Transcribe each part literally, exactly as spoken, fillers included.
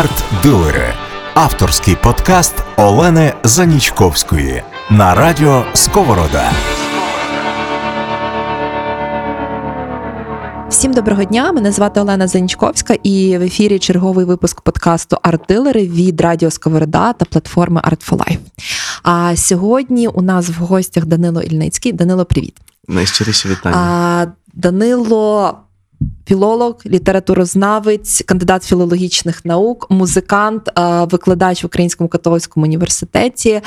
Арт-дилери. Авторський подкаст Олени Занічковської на радіо Сковорода. Всім доброго дня, мене звати Олена Занічковська і в ефірі черговий випуск подкасту «Артилери» від Радіо Сковорода та платформи «Артфолайф». А сьогодні у нас в гостях Данило Ільницький. Данило, привіт. Найщиріше вітання. А, Данило – філолог, літературознавець, кандидат філологічних наук, музикант, викладач в Українському Католицькому університеті.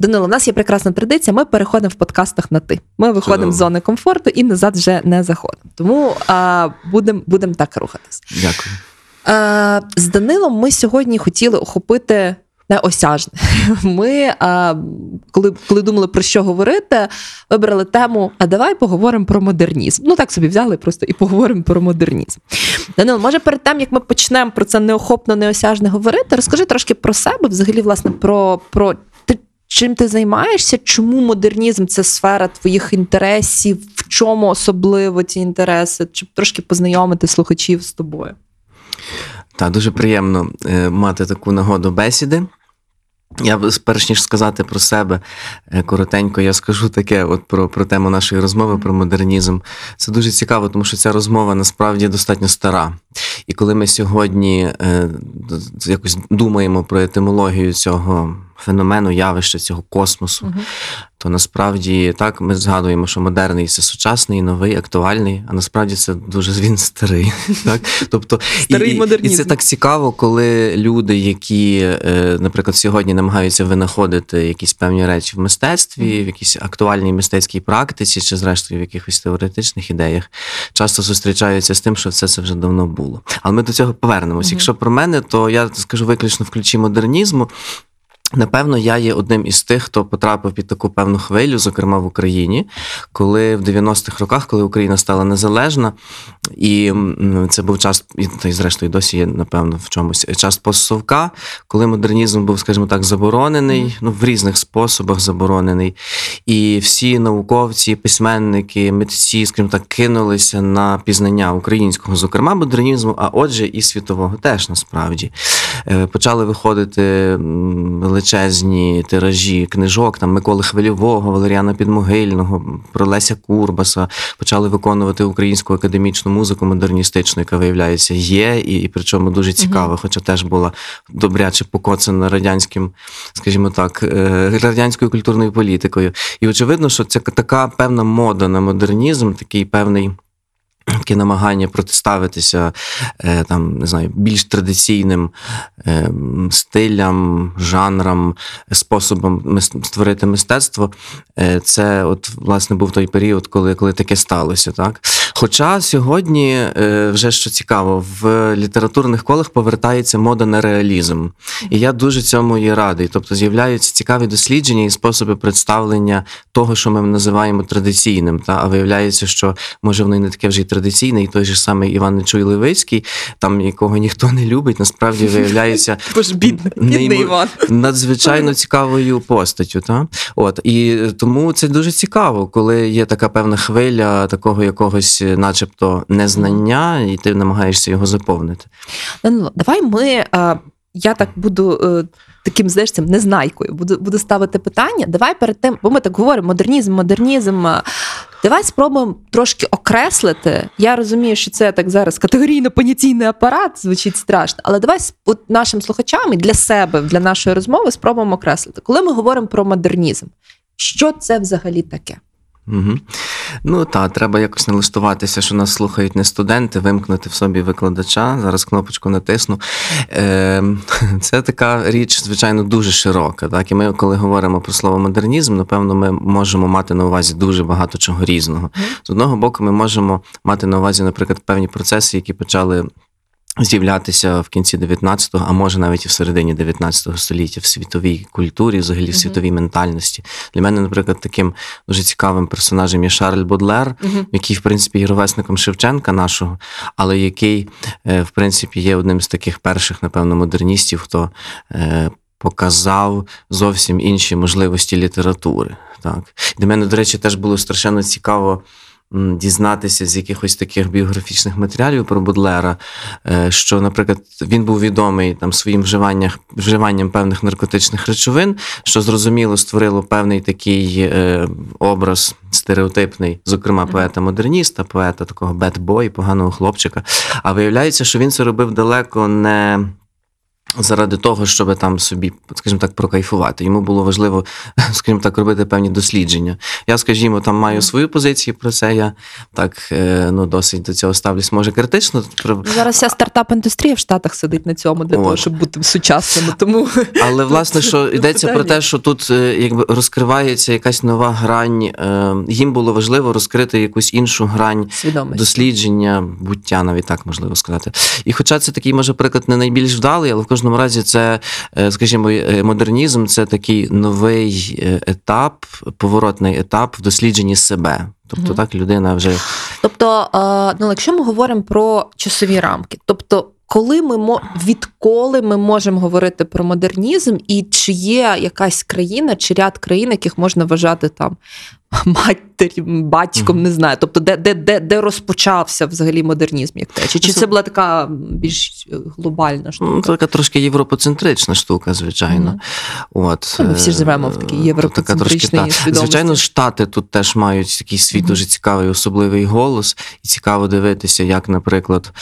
Данило, у нас є прекрасна традиція, ми переходимо в подкастах на «ти». Ми виходимо з зони комфорту і назад вже не заходимо. Тому будемо будем так рухатись. Дякую. А, з Данилом ми сьогодні хотіли охопити неосяжне. Ми, а, коли, коли думали, про що говорити, вибрали тему «А давай поговоримо про модернізм». Ну, так собі взяли просто і поговоримо про модернізм. Данило, може перед тим, як ми почнемо про це неохопно, неосяжне говорити, розкажи трошки про себе, взагалі, власне, про... про чим ти займаєшся? Чому модернізм – це сфера твоїх інтересів? В чому особливо ці інтереси? Щоб трошки познайомити слухачів з тобою. Так, дуже приємно мати таку нагоду бесіди. Я, перш ніж сказати про себе, коротенько я скажу таке от про, про тему нашої розмови, про модернізм. Це дуже цікаво, тому що ця розмова насправді достатньо стара. І коли ми сьогодні е, якось думаємо про етимологію цього феномену, явища, цього космосу, uh-huh. то насправді так, ми згадуємо, що модерний – це сучасний, новий, актуальний, а насправді це дуже він старий. Так? Тобто, старий і, модернізм. І це так цікаво, коли люди, які, наприклад, сьогодні намагаються винаходити якісь певні речі в мистецтві, uh-huh. в якійсь актуальній мистецькій практиці, чи зрештою в якихось теоретичних ідеях, часто зустрічаються з тим, що все це вже давно було. Але ми до цього повернемось. Uh-huh. Якщо про мене, то я скажу виключно в ключі модернізму. Напевно, я є одним із тих, хто потрапив під таку певну хвилю, зокрема в Україні, коли в дев'яностих роках, коли Україна стала незалежна, і це був час, та й зрештою досі є, напевно, в чомусь, час постсовка, коли модернізм був, скажімо так, заборонений, ну, в різних способах заборонений, і всі науковці, письменники, митці, скажімо так, кинулися на пізнання українського, зокрема, модернізму, а отже і світового теж, насправді. Почали виходити величезні тиражі книжок, там Миколи Хвильового, Валеріана Підмогильного, про Леся Курбаса, почали виконувати українську академічну музику модерністичну, яка, виявляється, є, і, і причому дуже цікава, хоча теж була добряче покоцана радянським, скажімо так, радянською культурною політикою. І очевидно, що це така певна мода на модернізм, такий певний такі намагання протиставитися там, не знаю, більш традиційним стилям, жанрам, способам створити мистецтво. Це, от, власне, був той період, коли, коли таке сталося. Так? Хоча сьогодні, вже що цікаво, в літературних колах повертається мода на реалізм. І я дуже цьому є радий. Тобто з'являються цікаві дослідження і способи представлення того, що ми називаємо традиційним. Та? А виявляється, що, може, воно і не таке вже і традиційний, той же самий Іван Нечуй-Левицький, там якого ніхто не любить, насправді виявляється надзвичайно цікавою постаттю. Та? От, і тому це дуже цікаво, коли є така певна хвиля такого якогось начебто незнання, і ти намагаєшся його заповнити. Ну, давай ми, а, я так буду... таким, знаєш, цим незнайкою. Буду, буду ставити питання. Давай перед тим, бо ми так говоримо, модернізм, модернізм. Давай спробуємо трошки окреслити. Я розумію, що це так зараз категорійно-понятійний апарат, звучить страшно, але давай от нашим слухачам і для себе, для нашої розмови спробуємо окреслити. Коли ми говоримо про модернізм, що це взагалі таке? Угу. Ну так, треба якось налаштуватися, що нас слухають не студенти, вимкнути в собі викладача, зараз кнопочку натисну. Е, це така річ, звичайно, дуже широка. Так? І ми, коли говоримо про слово модернізм, напевно, ми можемо мати на увазі дуже багато чого різного. З одного боку, ми можемо мати на увазі, наприклад, певні процеси, які почали з'являтися в кінці дев'ятнадцятого, а може навіть і в середині дев'ятнадцятого століття в світовій культурі, взагалі в світовій ментальності. Для мене, наприклад, таким дуже цікавим персонажем є Шарль Бодлер, uh-huh. який, в принципі, є ровесником Шевченка нашого, але який, в принципі, є одним з таких перших, напевно, модерністів, хто показав зовсім інші можливості літератури. Так. Для мене, до речі, теж було страшенно цікаво дізнатися з якихось таких біографічних матеріалів про Бодлера, що, наприклад, він був відомий там своїм вживанням, вживанням певних наркотичних речовин, що, зрозуміло, створило певний такий е, образ стереотипний, зокрема, поета-модерніста, поета такого бедбой, поганого хлопчика. А виявляється, що він це робив далеко не заради того, щоб там собі, скажімо так, прокайфувати. Йому було важливо, скажімо так, робити певні дослідження. Я, скажімо, там маю свою позицію про це, я так, ну, досить до цього ставлюсь, може, критично. Зараз вся стартап-індустрія в Штатах сидить на цьому для О. того, щоб бути сучасними, тому... Але, власне, що йдеться про те, що тут, якби, розкривається якась нова грань, їм було важливо розкрити якусь іншу грань свідомості, дослідження, буття, навіть так, можливо сказати. І хоча це такий, може, приклад не найбільш вдалий, але в кожному разі це, скажімо, модернізм – це такий новий етап, поворотний етап в дослідженні себе. Тобто, mm-hmm. так, людина вже... Тобто, ну, якщо ми говоримо про часові рамки, тобто, коли ми, відколи ми можемо говорити про модернізм, і чи є якась країна, чи ряд країн, яких можна вважати там матір'ю, батьком, не знаю. Тобто, де, де, де, де розпочався взагалі модернізм, як те? Чи, чи це була така більш глобальна штука? Ну, така трошки європоцентрична штука, звичайно. Mm-hmm. От, ну, ми всі живемо в такій європоцентричній та, свідомості. Звичайно, Штати тут теж мають такий свій mm-hmm. дуже цікавий, особливий голос. І цікаво дивитися, як, наприклад,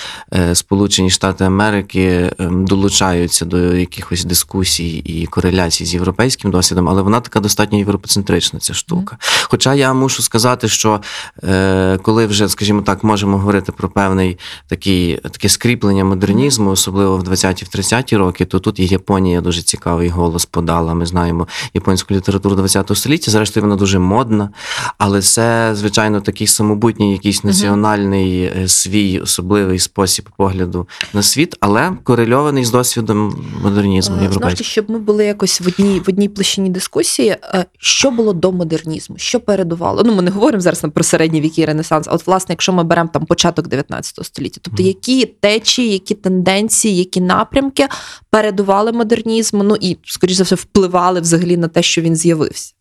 Сполучені Штати Америки долучаються до якихось дискусій і кореляцій з європейським досвідом, але вона така достатньо європоцентрична, ця штука. Mm-hmm. Хоча я мушу сказати, що е, коли вже, скажімо так, можемо говорити про певний такий, таке скріплення модернізму, особливо в двадцяті-тридцяті роки, то тут і Японія дуже цікавий голос подала. Ми знаємо японську літературу двадцятого століття, зрештою вона дуже модна, але це, звичайно, такий самобутній якийсь національний mm-hmm. свій особливий спосіб погляду на світ, але корельований з досвідом модернізму європейського. Знаєте, щоб ми були якось в одній, в одній площині дискусії, що було до модернізму? Що передувало? Ну, ми не говоримо зараз про середні віки і Ренесанс, а от, власне, якщо ми беремо там початок дев'ятнадцятого століття, тобто які течії, які тенденції, які напрямки передували модернізму, ну і, скоріш за все, впливали взагалі на те, що він з'явився?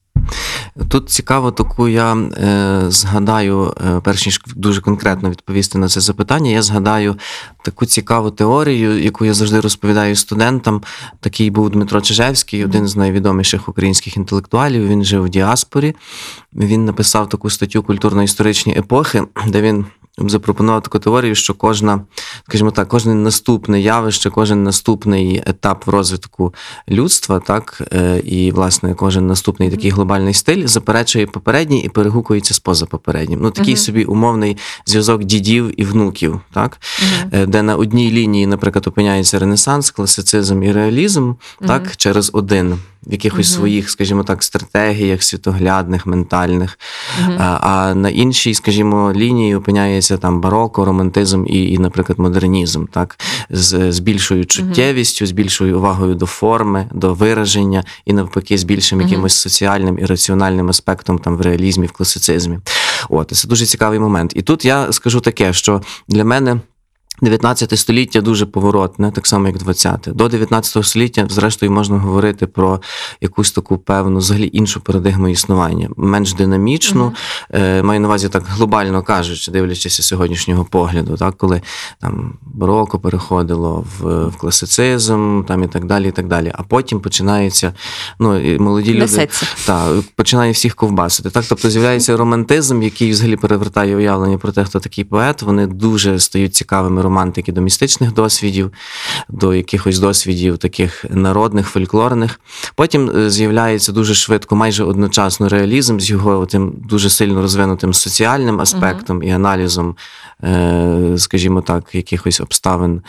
Тут цікаво, таку я е, згадаю, е, перш ніж дуже конкретно відповісти на це запитання, я згадаю таку цікаву теорію, яку я завжди розповідаю студентам. Такий був Дмитро Чижевський, один з найвідоміших українських інтелектуалів, він жив у діаспорі, він написав таку статтю «Культурно-історичні епохи», де він запропонував таку теорію, що кожна, скажімо так, кожне наступне явище, кожен наступний етап в розвитку людства, так, і, власне, кожен наступний такий глобальний стиль заперечує попередній і перегукується з позапопереднім. Ну, такий uh-huh. собі умовний зв'язок дідів і внуків, так, uh-huh. де на одній лінії, наприклад, опиняється Ренесанс, класицизм і реалізм, uh-huh. так, через один в якихось uh-huh. своїх, скажімо так, стратегіях світоглядних, ментальних, uh-huh. а, а на іншій, скажімо, лінії опиняється там бароко, романтизм і, і наприклад, модернізм, так, з, з більшою чуттєвістю, uh-huh. з більшою увагою до форми, до вираження і навпаки з більшим uh-huh. якимось соціальним і раціональним аспектом там в реалізмі, в класицизмі. От, це дуже цікавий момент. І тут я скажу таке, що для мене дев'ятнадцяте століття дуже поворотне, так само як двадцяте. До дев'ятнадцятого століття, зрештою, можна говорити про якусь таку певну, взагалі, іншу парадигму існування. Менш динамічну, uh-huh. маю на увазі так глобально кажучи, дивлячись сьогоднішнього погляду, так, коли там бароко переходило в, в класицизм, там і так далі, і так далі. А потім починається, ну, і молоді люди, та, починає всіх ковбасити. Так, тобто з'являється романтизм, який взагалі перевертає уявлення про те, хто такий поет. Вони дуже стають цікавими романтики до містичних досвідів, до якихось досвідів таких народних, фольклорних. Потім з'являється дуже швидко, майже одночасно реалізм з його тим дуже сильно розвинутим соціальним аспектом uh-huh. і аналізом, скажімо так, якихось обставин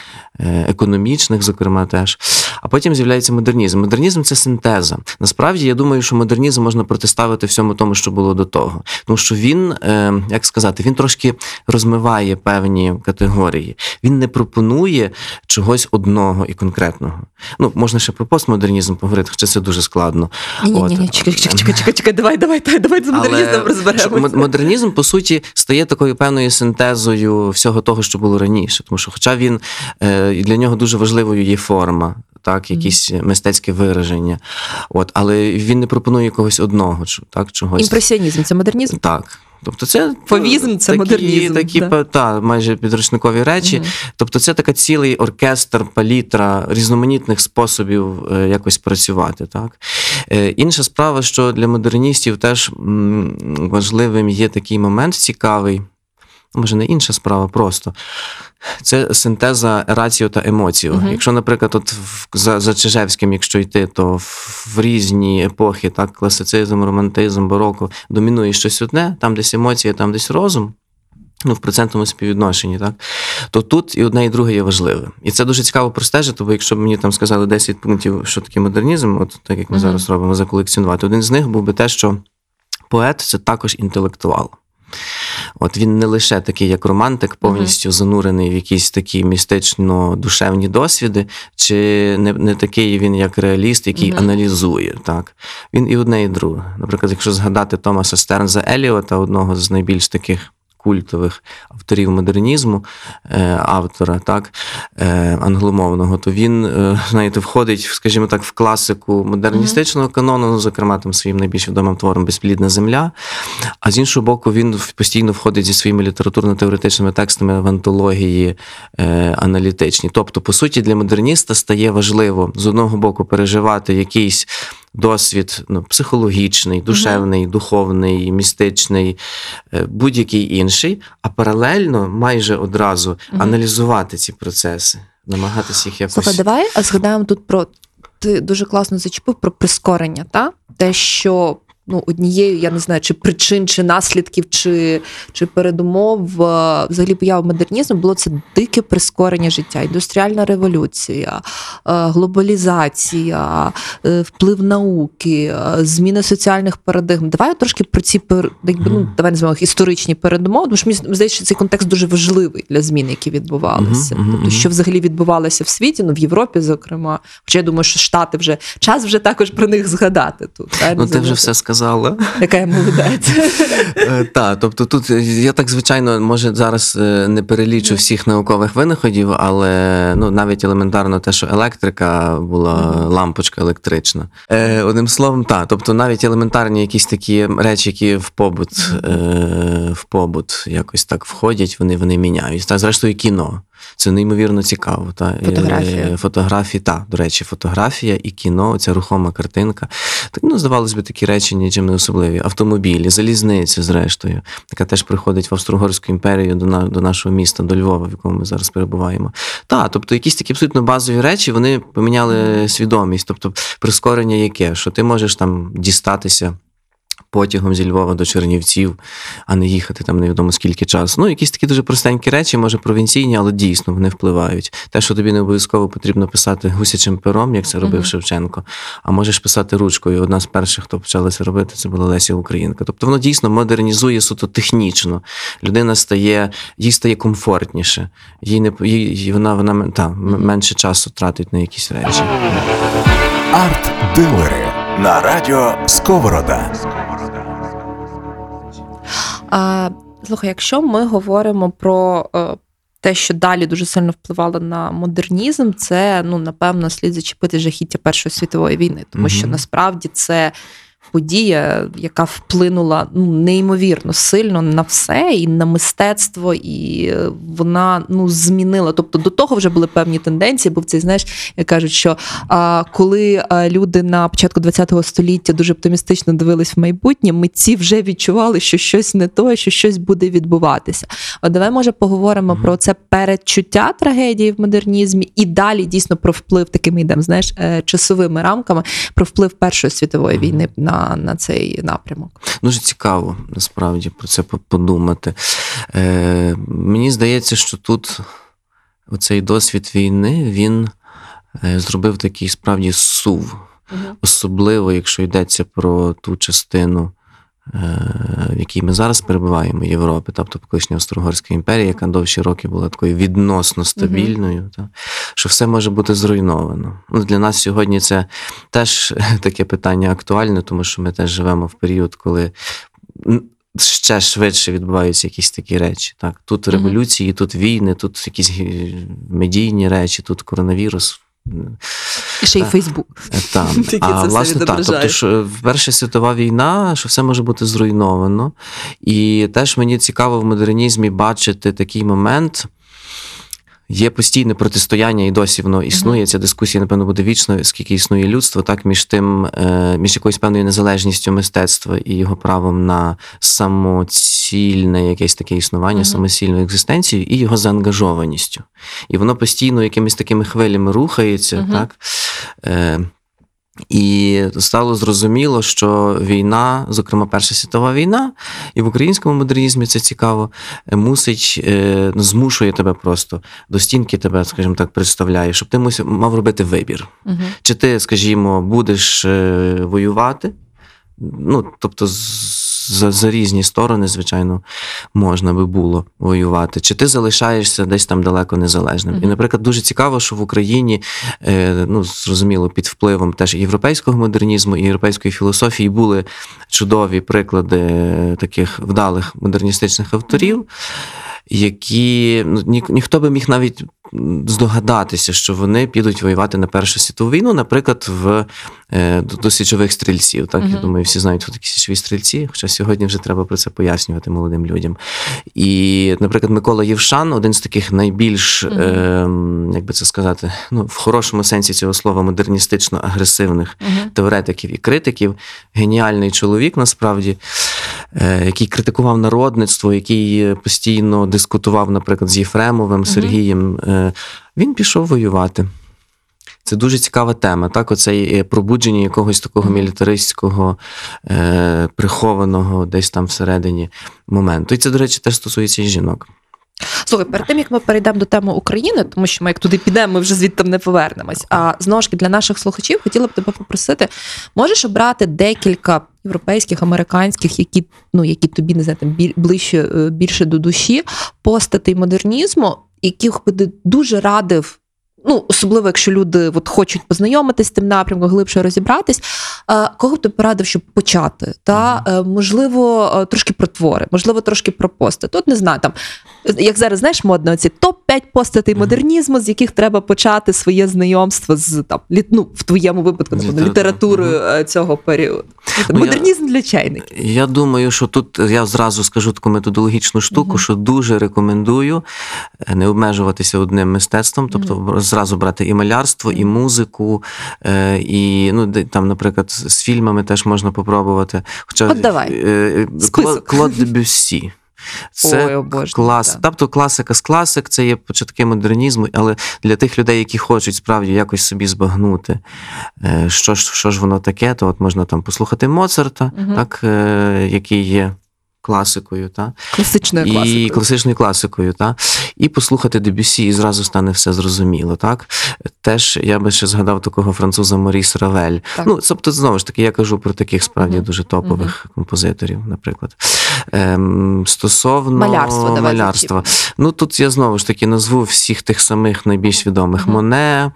економічних, зокрема, теж. А потім з'являється модернізм. Модернізм – це синтеза. Насправді, я думаю, що модернізм можна протиставити всьому тому, що було до того. Тому що він, як сказати, він трошки розмиває певні категорії. Він не пропонує чогось одного і конкретного. Ну, можна ще про постмодернізм поговорити, хоча це дуже складно. Ні-ні-ні, чекай, чекай, чекай, чекай, давай, давай, давай з модернізмом розберемося. Модернізм, по суті, стає такою певною синтезою всього того, що було раніше. Тому що, хоча він, для нього дуже важливою є форма, так, якісь мистецьке вираження. От, але він не пропонує якогось одного, так, чогось. Імпресіонізм – це модернізм? Так. Тобто це фовізм, це такі, модернізм, такі, да? та, майже підручникові речі. Угу. Тобто це така цілий оркестр, палітра різноманітних способів якось працювати. Так? Інша справа, що для модерністів теж важливим є такий момент цікавий, може не інша справа, просто. Це синтеза раціо та емоціо. Uh-huh. Якщо, наприклад, от за, за Чижевським, якщо йти, то в різні епохи, так, класицизм, романтизм, бароко, домінує щось одне, там десь емоція, там десь розум, ну, в процентному співвідношенні, так, то тут і одне, і друге є важливе. І це дуже цікаво простежити, бо якщо б мені там сказали десять пунктів, що таке модернізм, от так, як ми uh-huh. зараз робимо, заколекціонувати, один з них був би те, що поет – це також інтелектуал. От він не лише такий, як романтик, повністю занурений в якісь такі містично-душевні досвіди, чи не, не такий він, як реаліст, який mm-hmm. аналізує. Так? Він і одне, і друге. Наприклад, якщо згадати Томаса Стернса Еліота, одного з найбільш таких культових авторів модернізму, автора, так, англомовного, то він, знаєте, входить, скажімо так, в класику модерністичного канону, зокрема, там, своїм найбільш відомим твором «Безплідна земля», а з іншого боку, він постійно входить зі своїми літературно-теоретичними текстами в антології аналітичні. Тобто, по суті, для модерніста стає важливо, з одного боку, переживати якийсь досвід, ну, психологічний, душевний, uh-huh. духовний, містичний, будь-який інший, а паралельно майже одразу uh-huh. аналізувати ці процеси, намагатися їх якось... Слухай, давай згадаємо тут про... Ти дуже класно зачепив про прискорення, та? Те, що ну, однією, я не знаю, чи причин, чи наслідків, чи, чи передумов взагалі появи модернізму було це дике прискорення життя, індустріальна революція, глобалізація, вплив науки, зміни соціальних парадигм. Давай трошки про ці, якби, ну, давай називаємо їх історичні передумови, тому що мені здається, що цей контекст дуже важливий для змін, які відбувалися. Тобто, що взагалі відбувалося в світі, ну, в Європі, зокрема. Хоча я думаю, що Штати вже, час вже також про них згадати тут. Та, ну, ти вже все сказав. Така я молодець. Так, тобто тут я так, звичайно, може зараз не перелічу всіх наукових винаходів, але ну, навіть елементарно те, що електрика була, лампочка електрична. Е, одним словом, так, тобто навіть елементарні якісь такі речі, які в побут, е, в побут якось так входять, вони, вони міняють. Та, зрештою, кіно. Це неймовірно цікаво. Та. Фотографія. Фотографії, так, до речі, фотографія і кіно, ця рухома картинка. Так, ну, здавалось би, такі речі нічим не особливі. Автомобілі, залізниця, зрештою, яка теж приходить в Австро-Угорську імперію до, на, до нашого міста, до Львова, в якому ми зараз перебуваємо. Так, тобто якісь такі абсолютно базові речі, вони поміняли свідомість. Тобто прискорення яке? Що ти можеш там дістатися потягом зі Львова до Чернівців, а не їхати там невідомо скільки часу. Ну, якісь такі дуже простенькі речі, може провінційні, але дійсно вони впливають. Те, що тобі не обов'язково потрібно писати гусячим пером, як це робив mm-hmm. Шевченко, а можеш писати ручкою. Одна з перших, хто почала це робити, це була Леся Українка. Тобто воно дійсно модернізує суто технічно. Людина стає, їй стає комфортніше. Їй не, їй, вона, вона та, менше часу тратить на якісь речі. Арт-дилери на радіо Сковорода. А, слухай, якщо ми говоримо про е, те, що далі дуже сильно впливало на модернізм, це, ну, напевно, слід зачепити жахіття Першої світової війни, тому mm-hmm. що насправді це подія, яка вплинула, ну, неймовірно сильно на все, і на мистецтво, і вона, ну, змінила. Тобто до того вже були певні тенденції, бо в цей, знаєш, як кажуть, що а, коли люди на початку ХХ століття дуже оптимістично дивились в майбутнє, митці вже відчували, що щось не то, що щось буде відбуватися. От давай, може, поговоримо mm-hmm. про це передчуття трагедії в модернізмі і далі дійсно про вплив, такими йдемо, знаєш, часовими рамками, про вплив Першої світової mm-hmm. війни на На, на цей напрямок. Дуже цікаво, насправді, про це подумати. Е, мені здається, що тут оцей досвід війни, він е, зробив такий, справді, сув. Угу. Особливо, якщо йдеться про ту частину, в якій ми зараз перебуваємо, Європи, тобто колишня Австро-Угорська імперія, яка довші роки була такою відносно стабільною, mm-hmm. та, що все може бути зруйновано. Ну, для нас сьогодні це теж таке питання актуальне, тому що ми теж живемо в період, коли ще швидше відбуваються якісь такі речі. Так? Тут революції, тут війни, тут якісь медійні речі, тут коронавірус. І ще й Фейсбук. Так. А власне так, тобто ж Перша світова війна, що все може бути зруйновано. І теж мені цікаво в модернізмі бачити такий момент. Є постійне протистояння, і досі воно існує. Ця дискусія, напевно, буде вічно, скільки існує людство, так, між тим, між якоюсь певною незалежністю мистецтва і його правом на самоцільне якесь таке існування, самоцільну екзистенцію, і його заангажованістю. І воно постійно якимись такими хвилями рухається, uh-huh. так. І стало зрозуміло, що війна, зокрема Перша світова війна, і в українському модернізмі це цікаво, мусить, змушує тебе просто, до стінки тебе, скажімо так, представляє, щоб ти мав робити вибір. Угу. Чи ти, скажімо, будеш воювати, ну, тобто за, за різні сторони, звичайно, можна би було воювати, чи ти залишаєшся десь там далеко незалежним. Mm-hmm. І, наприклад, дуже цікаво, що в Україні, ну, зрозуміло, під впливом теж європейського модернізму і європейської філософії були чудові приклади таких вдалих модерністичних авторів, які, ну, ні, ніхто би міг навіть здогадатися, що вони підуть воювати на Першу світову війну, наприклад, в, е, до січових стрільців. Так, uh-huh. я думаю, всі знають, хто такі січові стрільці, хоча сьогодні вже треба про це пояснювати молодим людям. І, наприклад, Микола Євшан, один з таких найбільш, uh-huh. е, як би це сказати, ну, в хорошому сенсі цього слова, модерністично-агресивних uh-huh. теоретиків і критиків, геніальний чоловік, насправді, е, який критикував народництво, який постійно дискутував, наприклад, з Єфремовим, Сергієм, uh-huh. він пішов воювати. Це дуже цікава тема, так, оце пробудження якогось такого мілітаристського, е, прихованого десь там всередині моменту. І це, до речі, теж стосується і жінок. Слухай, перед тим, як ми перейдемо до теми України, тому що ми як туди підемо, ми вже звідти не повернемось, а знову ж таки для наших слухачів хотіла б тебе попросити, можеш обрати декілька європейських, американських, які, ну, які тобі, не знаю, ближче, більше до душі, постатей модернізму, яких би дуже радив, ну, особливо, якщо люди от, хочуть познайомитись з тим напрямком, глибше розібратись, кого б ти порадив, щоб почати? Та, можливо, трошки про твори, можливо, трошки про пости. Тут, не знаю, там, як зараз, знаєш, модно, ці топ п'ять постатей модернізму, з яких треба почати своє знайомство з, там, літ, ну, в твоєму випадку, Літератур. літературою mm-hmm. цього періоду. Ну, Модернізм я, для чайників. Я думаю, що тут, я зразу скажу таку методологічну штуку, mm-hmm. що дуже рекомендую не обмежуватися одним мистецтвом, тобто mm-hmm. зразу брати і малярство, і музику, і, ну, там, наприклад, з фільмами теж можна попробувати. Хоча, от давай, список. Клод Дебюссі. Це Ой, обожнюю, клас, так. Тобто класика з класик, це є початки модернізму, але для тих людей, які хочуть справді якось собі збагнути, що ж, що ж воно таке, то от можна там послухати Моцарта, угу. так, який є класикою, та? Класичною і класикою. класичною класикою, та? І послухати Дебюссі, і зразу стане все зрозуміло, так? Теж я би ще згадав такого француза Морис Равель. Так. Ну, тобто, знову ж таки, я кажу про таких справді mm-hmm. дуже топових mm-hmm. композиторів, наприклад. Ем, стосовно малярства, малярства. Ну, тут я знову ж таки назву всіх тих самих найбільш відомих mm-hmm. Моне,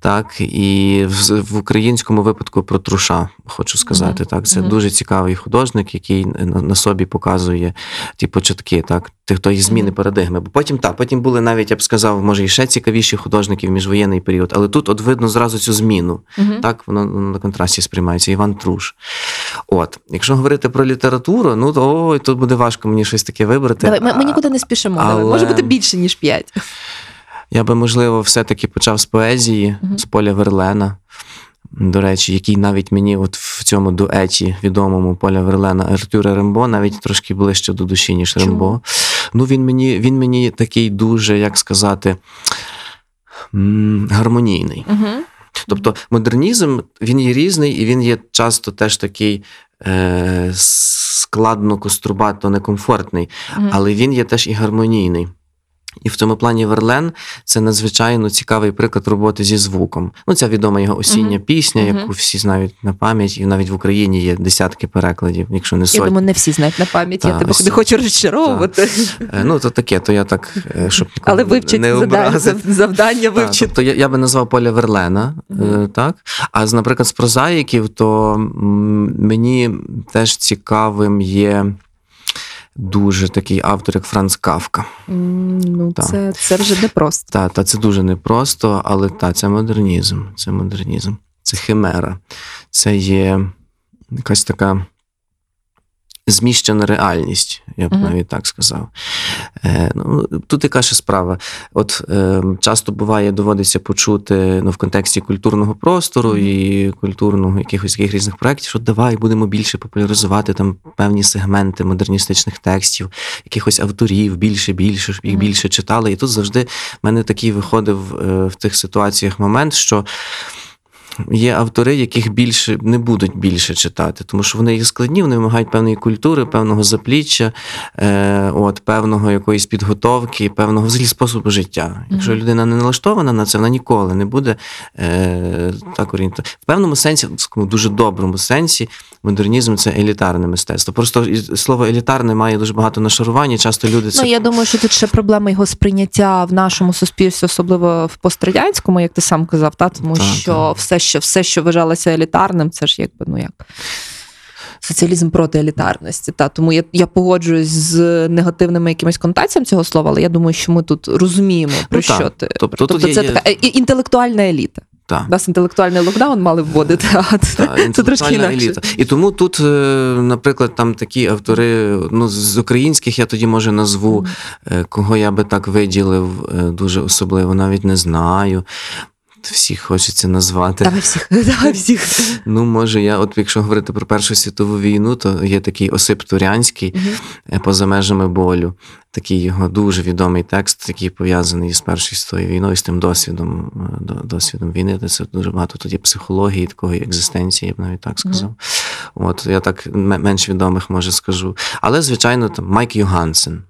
так, і в, в українському випадку про Труша, хочу сказати, mm-hmm. так? Це mm-hmm. дуже цікавий художник, який на, на собі показує показує ті початки, так, тої зміни парадигми. Бо потім, так, потім були навіть, я б сказав, може, і ще цікавіші художники в міжвоєнний період, але тут от видно зразу цю зміну, uh-huh. так, воно на контрасті сприймається, Іван Труш. От, якщо говорити про літературу, ну, то, ой, тут буде важко мені щось таке вибрати. Давай, ми, ми нікуди не спішимо, але... може бути більше, ніж п'ять. Я би, можливо, все-таки почав з поезії, uh-huh. з Поля Верлена. До речі, який навіть мені от в цьому дуеті відомому Поля Верлена Артюра Рембо навіть трошки ближче до душі, ніж Чому? Рембо. Ну, він мені, він мені такий дуже, як сказати, гармонійний. Угу. Тобто модернізм, він є різний, і він є часто теж такий е- складно-кострубато некомфортний, угу. але він є теж і гармонійний. І в тому плані Верлен – це надзвичайно цікавий приклад роботи зі звуком. Ну, ця відома його осіння uh-huh. пісня, яку uh-huh. всі знають на пам'ять, і навіть в Україні є десятки перекладів, якщо не сотні. Я думаю, не всі знають на пам'ять, та, я тебе не хочу розчаровувати. Та. Ну, то таке, то я так, щоб нікого не образити. Але вивчити завдання, вивчити. Тобто я, я би назвав Поля Верлена, uh-huh. так? А, наприклад, з прозаїків, то мені теж цікавим є дуже такий автор, як Франц Кафка. Ну, це, це вже непросто. Та, та, це дуже непросто, але та, це модернізм, це модернізм, це химера. Це є якась така зміщена реальність, я б навіть так сказав. Е, ну, тут яка ще справа. От е, часто буває, доводиться почути ну, в контексті культурного простору mm-hmm. і культурного якихось таких різних проєктів, що давай будемо більше популяризувати там певні сегменти модерністичних текстів, якихось авторів, більше-більше, щоб їх mm-hmm. більше читали. І тут завжди в мене такий виходив е, в тих ситуаціях момент, що є автори, яких більше не будуть більше читати, тому що вони їх складні, вони вимагають певної культури, певного запліччя, е, от, певного якоїсь підготовки, певного взагалі способу життя. Якщо людина не налаштована на це, вона ніколи не буде е, так орієнтована. В певному сенсі, в дуже доброму сенсі, модернізм – це елітарне мистецтво. Просто слово елітарне має дуже багато нашарування, часто люди це... Ну, я думаю, що тут ще проблема його сприйняття в нашому суспільстві, особливо в пострадянському, як ти сам казав, та? Тому так, що так. все Що все, що вважалося елітарним, це ж якби, ну як, соціалізм проти елітарності. Та, тому я, я погоджуюсь з негативними якимись контаціями цього слова, але я думаю, що ми тут розуміємо, про ну, що та. ти. Тобто, тобто тут це є... така інтелектуальна еліта. У нас інтелектуальний локдаун мали вводити, а це трошки інакше. Еліта. І тому тут, наприклад, там такі автори, ну, з українських я тоді, може, назву, mm. кого я би так виділив дуже особливо, навіть не знаю. Всіх хочеться назвати. Давай всіх, давай всіх. Ну, може, я, от якщо говорити про Першу світову війну, то є такий Осип Турянський угу. «Поза межами болю». Такий його дуже відомий текст, який пов'язаний з Першою світовою війною, з тим досвідом, досвідом війни. Це дуже багато тут є психології, такої екзистенції, я б навіть так сказав. Mm-hmm. От, я так менш відомих, може, скажу. Але, звичайно, там Майк Йогансен.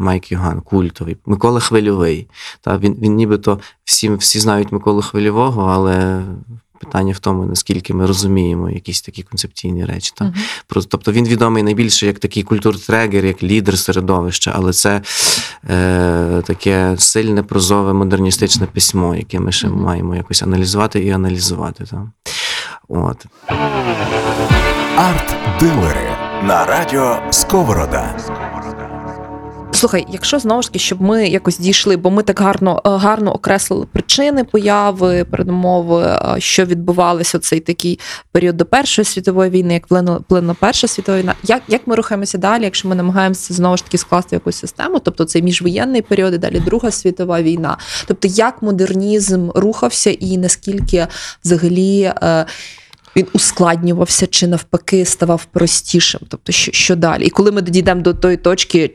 Майк Йоган, культовий, Микола Хвильовий. Та він, він нібито всі, всі знають Миколу Хвильового, але питання в тому, наскільки ми розуміємо якісь такі концепційні речі. Та. Uh-huh. Тобто він відомий найбільше як такий культуртрегер, як лідер середовища, але це е, таке сильне, прозове, модерністичне письмо, яке ми ще uh-huh. маємо якось аналізувати і аналізувати. Та. От. Артилери на радіо Сковорода. Слухай, якщо, знову ж таки, щоб ми якось дійшли, бо ми так гарно, гарно окреслили причини появи, передумови, що відбувалося цей такий період до Першої світової війни, як вплинула Перша світова війна. Як, як ми рухаємося далі, якщо ми намагаємося, знову ж таки, скласти якусь систему, тобто цей міжвоєнний період і далі Друга світова війна. Тобто як модернізм рухався і наскільки взагалі він ускладнювався чи навпаки ставав простішим? Тобто що, що далі? І коли ми дійдемо до тої точки,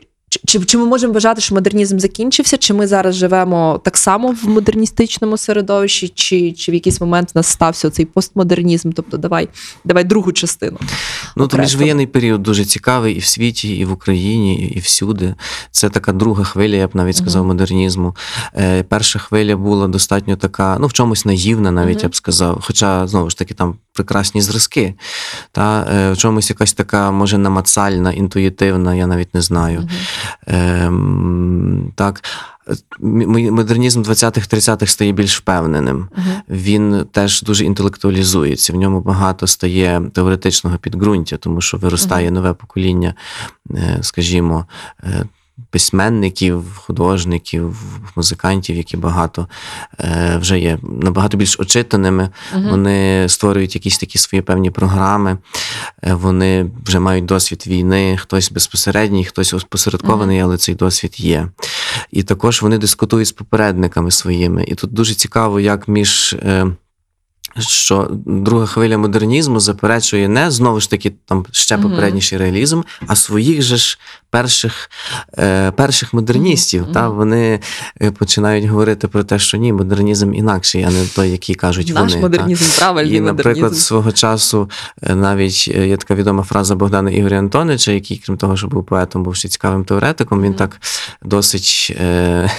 Чи, чи ми можемо вважати, що модернізм закінчився, чи ми зараз живемо так само в модерністичному середовищі, чи, чи в якийсь момент в нас стався цей постмодернізм, тобто давай, давай другу частину. Ну, то міжвоєнний період дуже цікавий і в світі, і в Україні, і всюди. Це така друга хвиля, я б навіть сказав, uh-huh. модернізму. Е, перша хвиля була достатньо така, ну, в чомусь наївна навіть, uh-huh. я б сказав, хоча, знову ж таки, там прекрасні зразки, та е, в чомусь якась така, може, намацальна, інтуїтивна, я навіть не знаю. Uh-huh. Ем, так, модернізм двадцятих-тридцятих стає більш впевненим. Uh-huh. Він теж дуже інтелектуалізується, в ньому багато стає теоретичного підґрунтя, тому що виростає uh-huh. нове покоління, скажімо, письменників, художників, музикантів, які багато вже є набагато більш очитаними. Uh-huh. Вони створюють якісь такі свої певні програми, вони вже мають досвід війни, хтось безпосередній, хтось опосередкований, uh-huh. але цей досвід є. І також вони дискутують з попередниками своїми. І тут дуже цікаво, як між... що друга хвиля модернізму заперечує не, знову ж таки, там ще попередніший реалізм, а своїх же ж перших, е, перших модерністів. Mm-hmm. Та, вони починають говорити про те, що ні, модернізм інакший, а не той, який кажуть Наш вони. Наш модернізм, та. Правильний І, модернізм. І, наприклад, свого часу навіть є така відома фраза Богдана Ігоря Антонича, який, крім того, що був поетом, був ще цікавим теоретиком, він mm-hmm. так досить е,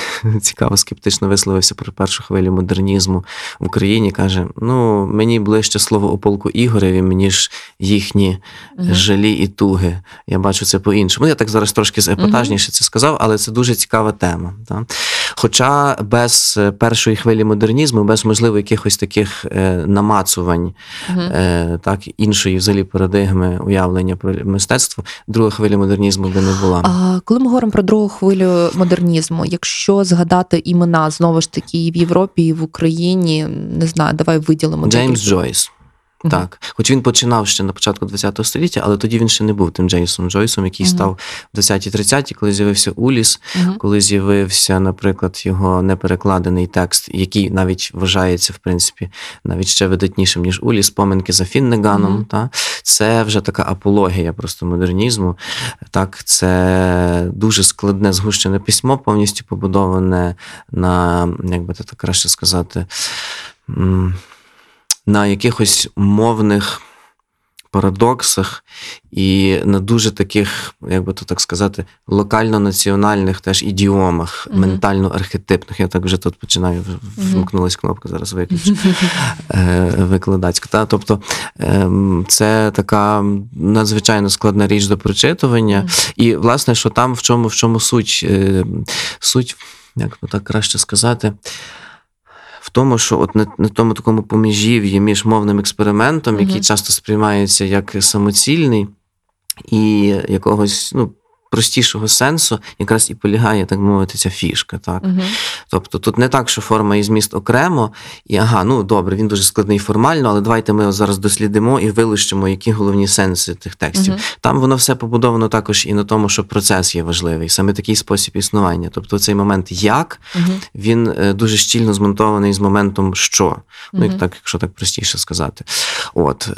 цікаво, скептично висловився про першу хвилю модернізму в Україні, каже, ну, мені ближче слово у полку Ігореві, ніж їхні uh-huh. жалі і туги. Я бачу це по-іншому. Я так зараз трошки епатажніше uh-huh. це сказав, але це дуже цікава тема. Так? Хоча без першої хвилі модернізму, без, можливо, якихось таких намацувань uh-huh. так, іншої взагалі парадигми уявлення про мистецтво, друга хвиля модернізму би не була. А коли ми говоримо про другу хвилю модернізму, якщо згадати імена, знову ж таки, і в Європі, і в Україні, не знаю, давай виділимо. Джеймс Джойс. Так. Хоч він починав ще на початку ХХ століття, але тоді він ще не був тим Джеймсом Джойсом, який uh-huh. став в десяті-тридцяті, коли з'явився Уліс, uh-huh. коли з'явився, наприклад, його неперекладений текст, який навіть вважається, в принципі, навіть ще видатнішим, ніж Уліс, «Поминки за Фіннеганом». Uh-huh. Та? Це вже така апологія просто модернізму. Так, це дуже складне згущене письмо, повністю побудоване на, як би так краще сказати, на якихось мовних парадоксах і на дуже таких, як би то так сказати, локально-національних теж ідіомах, mm-hmm. ментально-архетипних. Я так вже тут починаю, вмкнулась кнопка, зараз виключу, викладацька. Та? Тобто це така надзвичайно складна річ до прочитування. Mm-hmm. І, власне, що там, в чому, в чому суть, суть, як би так краще сказати, в тому, що от на, на тому такому поміжів'ї між мовним експериментом, mm-hmm. який часто сприймається як самоцільний, і якогось, ну, простішого сенсу, якраз і полягає, так мовити, ця фішка. Так? Uh-huh. Тобто тут не так, що форма і зміст окремо, і ага, ну добре, він дуже складний формально, але давайте ми зараз дослідимо і вилучимо, які головні сенси тих текстів. Uh-huh. Там воно все побудовано також і на тому, що процес є важливий, саме такий спосіб існування. Тобто цей момент «як», uh-huh. він дуже щільно змонтований з моментом «що», uh-huh. ну, як так, якщо так простіше сказати. От.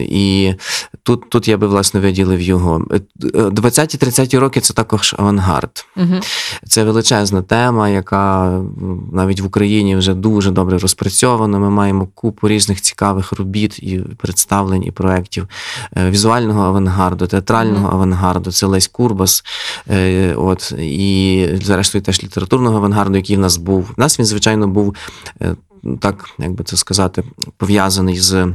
І тут, тут я би, власне, виділив його. двадцяті тридцяті роки – це також авангард. Uh-huh. Це величезна тема, яка навіть в Україні вже дуже добре розпрацьована. Ми маємо купу різних цікавих робіт і представлень, і проєктів. Візуального авангарду, театрального uh-huh. авангарду – це Лесь Курбас. От, і, зрештою, теж літературного авангарду, який в нас був. У нас він, звичайно, був, так, як би це сказати, пов'язаний з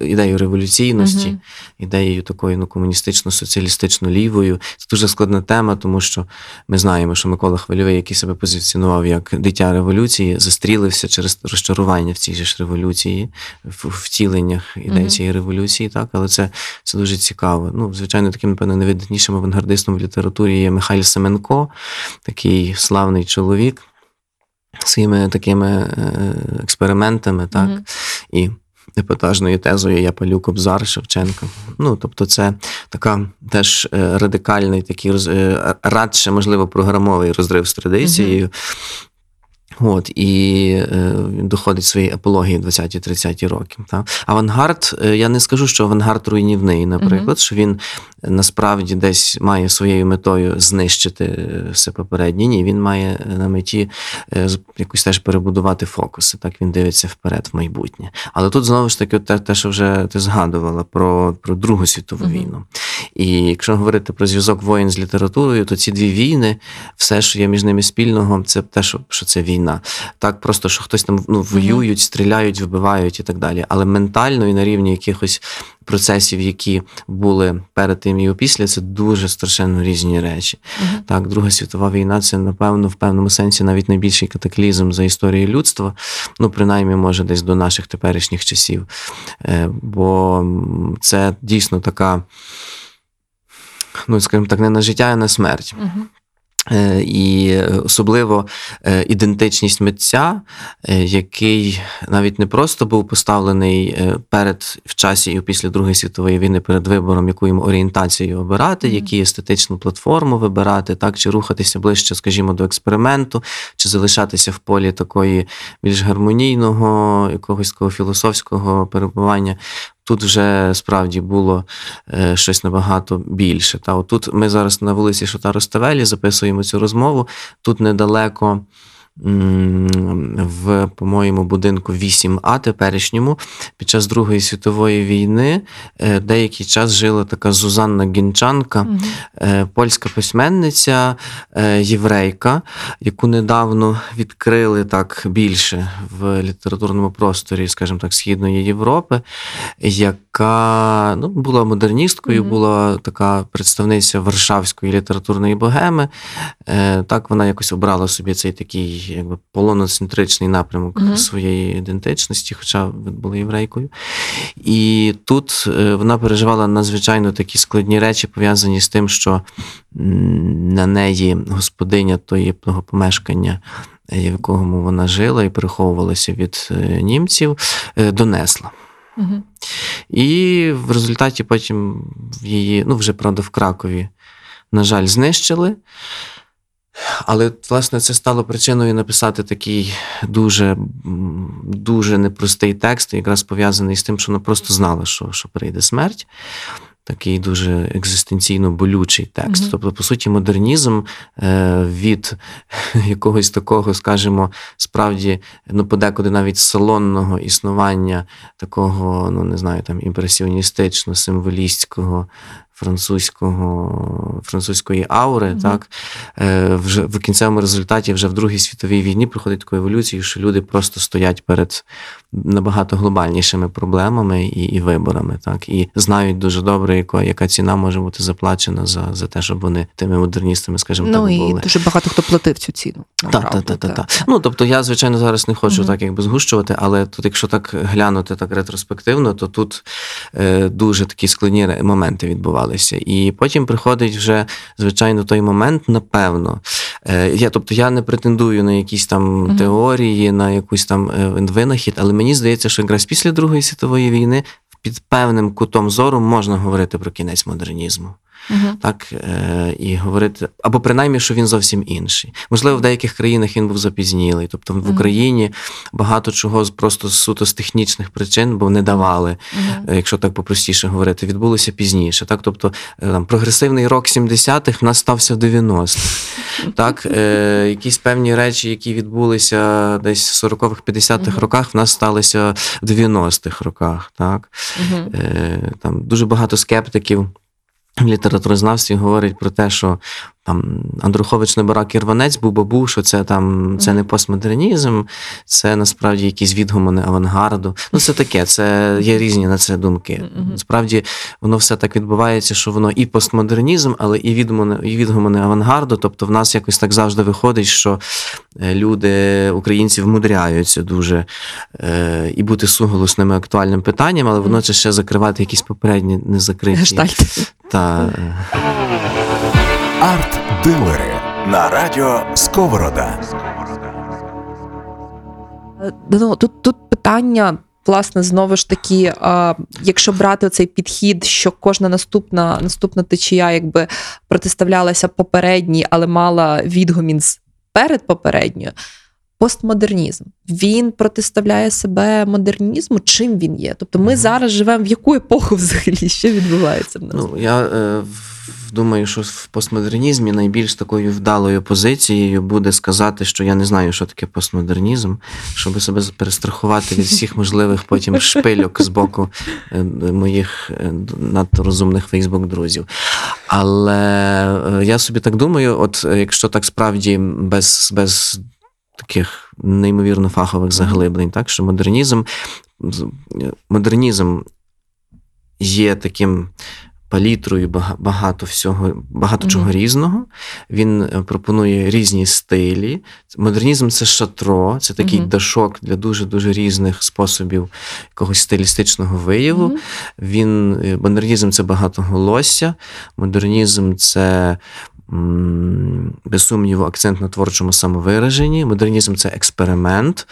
ідеєю революційності, uh-huh. ідеєю такою, ну, комуністично-соціалістично-лівою. Це дуже складна тема, тому що ми знаємо, що Микола Хвильовий, який себе позиціонував як дитя революції, застрілився через розчарування в цій же ж революції, в втіленнях ідеї uh-huh. цієї революції. Так? Але це, це дуже цікаво. Ну, звичайно, таким, напевно, найвидатнішим авангардистом в літературі є Михайль Семенко, такий славний чоловік своїми такими експериментами, так, uh-huh. і епатажною тезою «Я палю Кобзар» Шевченка. Ну, тобто це така теж радикальний, такий, радше, можливо, програмовий розрив з традицією. Uh-huh. От, і е, доходить своєї апології двадцяті-тридцяті роки. Та? Авангард, я не скажу, що авангард руйнівний, наприклад, uh-huh. що він насправді десь має своєю метою знищити все попереднє. Ні, він має на меті якось теж перебудувати фокуси. Так, він дивиться вперед, в майбутнє. Але тут, знову ж таки, те, те що вже ти згадувала про, про Другу світову uh-huh. війну. І якщо говорити про зв'язок воїн з літературою, то ці дві війни, все, що є між ними спільного, це те, що, що це війна. Так просто, що хтось там, ну, воюють, стріляють, вбивають і так далі. Але ментально і на рівні якихось процесів, які були перед тим і після, це дуже страшенно різні речі. Uh-huh. Так, Друга світова війна – це, напевно, в певному сенсі навіть найбільший катаклізм за історією людства, ну, принаймні, може, десь до наших теперішніх часів. Бо це дійсно така, ну, скажімо так, не на життя, а на смерть. Uh-huh. І особливо ідентичність митця, який навіть не просто був поставлений перед, в часі і після Другої світової війни перед вибором, яку йому орієнтацію обирати, mm-hmm. які естетичну платформу вибирати, так, чи рухатися ближче, скажімо, до експерименту, чи залишатися в полі такої більш гармонійного, якогось такого філософського перебування. Тут вже справді було е, щось набагато більше. Та отут ми зараз на вулиці Шота-Руставелі записуємо цю розмову. Тут недалеко м- в в, по-моєму, будинку вісім А теперішньому під час Другої світової війни деякий час жила така Зузанна Гінчанка, mm-hmm. польська письменниця, єврейка, яку недавно відкрили так більше в літературному просторі, скажімо так, Східної Європи, яка ну, була модерністкою, mm-hmm. була така представниця варшавської літературної богеми. Так вона якось обрала собі цей такий якби полоноцентричний напрямок mm-hmm. своєї ідентичності, хоча була єврейкою. І тут вона переживала надзвичайно такі складні речі, пов'язані з тим, що на неї господиня того помешкання, в якому вона жила і приховувалася від німців, донесла. Mm-hmm. І в результаті потім її, ну вже, правда, в Кракові, на жаль, знищили. Але, власне, це стало причиною написати такий дуже, дуже непростий текст, якраз пов'язаний з тим, що вона просто знала, що, що прийде смерть. Такий дуже екзистенційно болючий текст. Mm-hmm. Тобто, по суті, модернізм від якогось такого, скажімо, справді, ну, подекуди навіть салонного існування такого, ну, не знаю, там, імпресіоністично-символістського французького, французької аури, mm-hmm. так, вже в кінцевому результаті вже в Другій світовій війні проходить таку еволюцію, що люди просто стоять перед набагато глобальнішими проблемами і, і виборами, так, і знають дуже добре, яка, яка ціна може бути заплачена за, за те, щоб вони тими модерністами, скажімо, ну, так були. Ну, і дуже багато хто платив цю ціну. Так, так, так, так. Та. Ну, тобто, я, звичайно, зараз не хочу mm-hmm. так якби згущувати, але тут, якщо так глянути так ретроспективно, то тут е, дуже такі складні моменти відбуваються. І потім приходить вже, звичайно, той момент, напевно. Я, тобто я не претендую на якісь там mm-hmm. теорії, на якусь там винахід, але мені здається, що якраз після Другої світової війни під певним кутом зору можна говорити про кінець модернізму. Uh-huh. Так, і говорити, або принаймні, що він зовсім інший. Можливо, в деяких країнах він був запізнілий. Тобто в uh-huh. Україні багато чого просто суто з технічних причин, бо не давали, uh-huh. якщо так попростіше говорити, відбулося пізніше. Так, тобто там, прогресивний рок сімдесятих в нас стався в дев'яностих. Так, е, якісь певні речі, які відбулися десь в сорокових-п'ятдесятих uh-huh. роках, в нас сталися в дев'яностих роках. Так? Uh-huh. Е, там, дуже багато скептиків в літературознавстві говорять про те, що там Андрухович Неборак і Рванець був бабу, що це там це не постмодернізм, це насправді якісь відгумони авангарду. Ну це таке, це є різні на це думки. Насправді воно все так відбувається, що воно і постмодернізм, але і відгумони, і відгумони авангарду. Тобто в нас якось так завжди виходить, що люди, українці, вмудряються дуже е, і бути суголосними актуальним питанням, але воно це ще закривати якісь попередні незакриті гештальти. Та... Артилери на радіо Сковорода. Ну, тут, тут питання, власне, знову ж таки, якщо брати цей підхід, що кожна наступна, наступна течія якби протиставлялася попередній, але мала відгомін перед попередньою, постмодернізм, він протиставляє себе модернізму? Чим він є? Тобто ми mm-hmm. зараз живемо в яку епоху взагалі? Що відбувається в нас? Ну, я е, думаю, що в постмодернізмі найбільш такою вдалою позицією буде сказати, що я не знаю, що таке постмодернізм, щоб себе перестрахувати від всіх можливих потім шпильок з боку моїх надрозумних фейсбук-друзів. Але е, я собі так думаю, от якщо так справді без... без таких неймовірно фахових заглиблень, так, що модернізм, модернізм є таким палітрою багато всього, багато mm-hmm. чого різного. Він пропонує різні стилі. Модернізм – це шатро, це такий mm-hmm. дашок для дуже-дуже різних способів якогось стилістичного вияву. Mm-hmm. Він, модернізм – це багатоголосся, модернізм – це без сумніву, акцент на творчому самовираженні. Модернізм – це експеримент.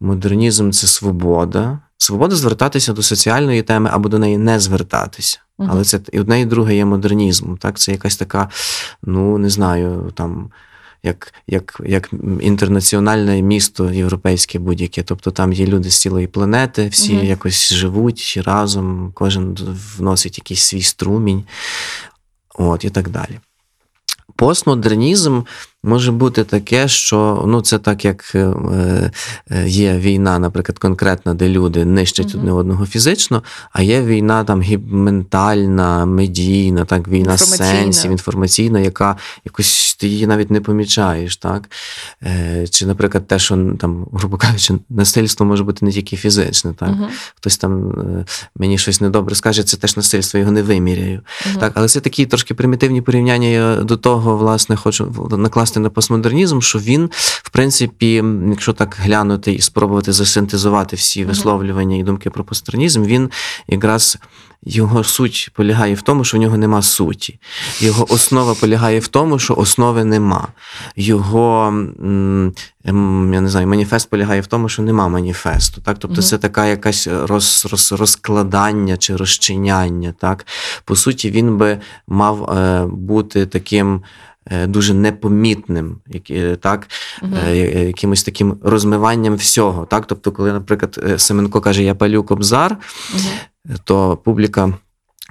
Модернізм – це свобода. Свобода звертатися до соціальної теми або до неї не звертатися. Uh-huh. Але це і одне, і друге є модернізм. Так? Це якась така, ну, не знаю, там... Як, як, як інтернаціональне місто європейське будь-яке. Тобто там є люди з цілої планети, всі uh-huh. якось живуть разом, кожен вносить якийсь свій струмінь. От, і так далі. Постмодернізм може бути таке, що, ну, це так, як є війна, наприклад, конкретна, де люди нищать mm-hmm. одне одного фізично, а є війна там ментальна, медійна, так, війна сенсів, інформаційна, яка якось ти її навіть не помічаєш, так? Чи, наприклад, те, що там, грубо кажучи, насильство може бути не тільки фізичне, так? Mm-hmm. Хтось там мені щось недобре скаже, це теж насильство, його не виміряю. Mm-hmm. Так, але це такі трошки примітивні порівняння, я до того, власне, хочу накласти на постмодернізм, що він, в принципі, якщо так глянути і спробувати засинтезувати всі висловлювання і думки про постмодернізм, він якраз, його суть полягає в тому, що в нього нема суті. Його основа полягає в тому, що основи нема. Його, я не знаю, маніфест полягає в тому, що нема маніфесту. Так? Тобто це така якась роз, роз, розкладання чи розчиняння. Так? По суті, він би мав бути таким дуже непомітним, так, uh-huh. якимось таким розмиванням всього. Так? Тобто, коли, наприклад, Семенко каже «я палю Кобзар», uh-huh. то публіка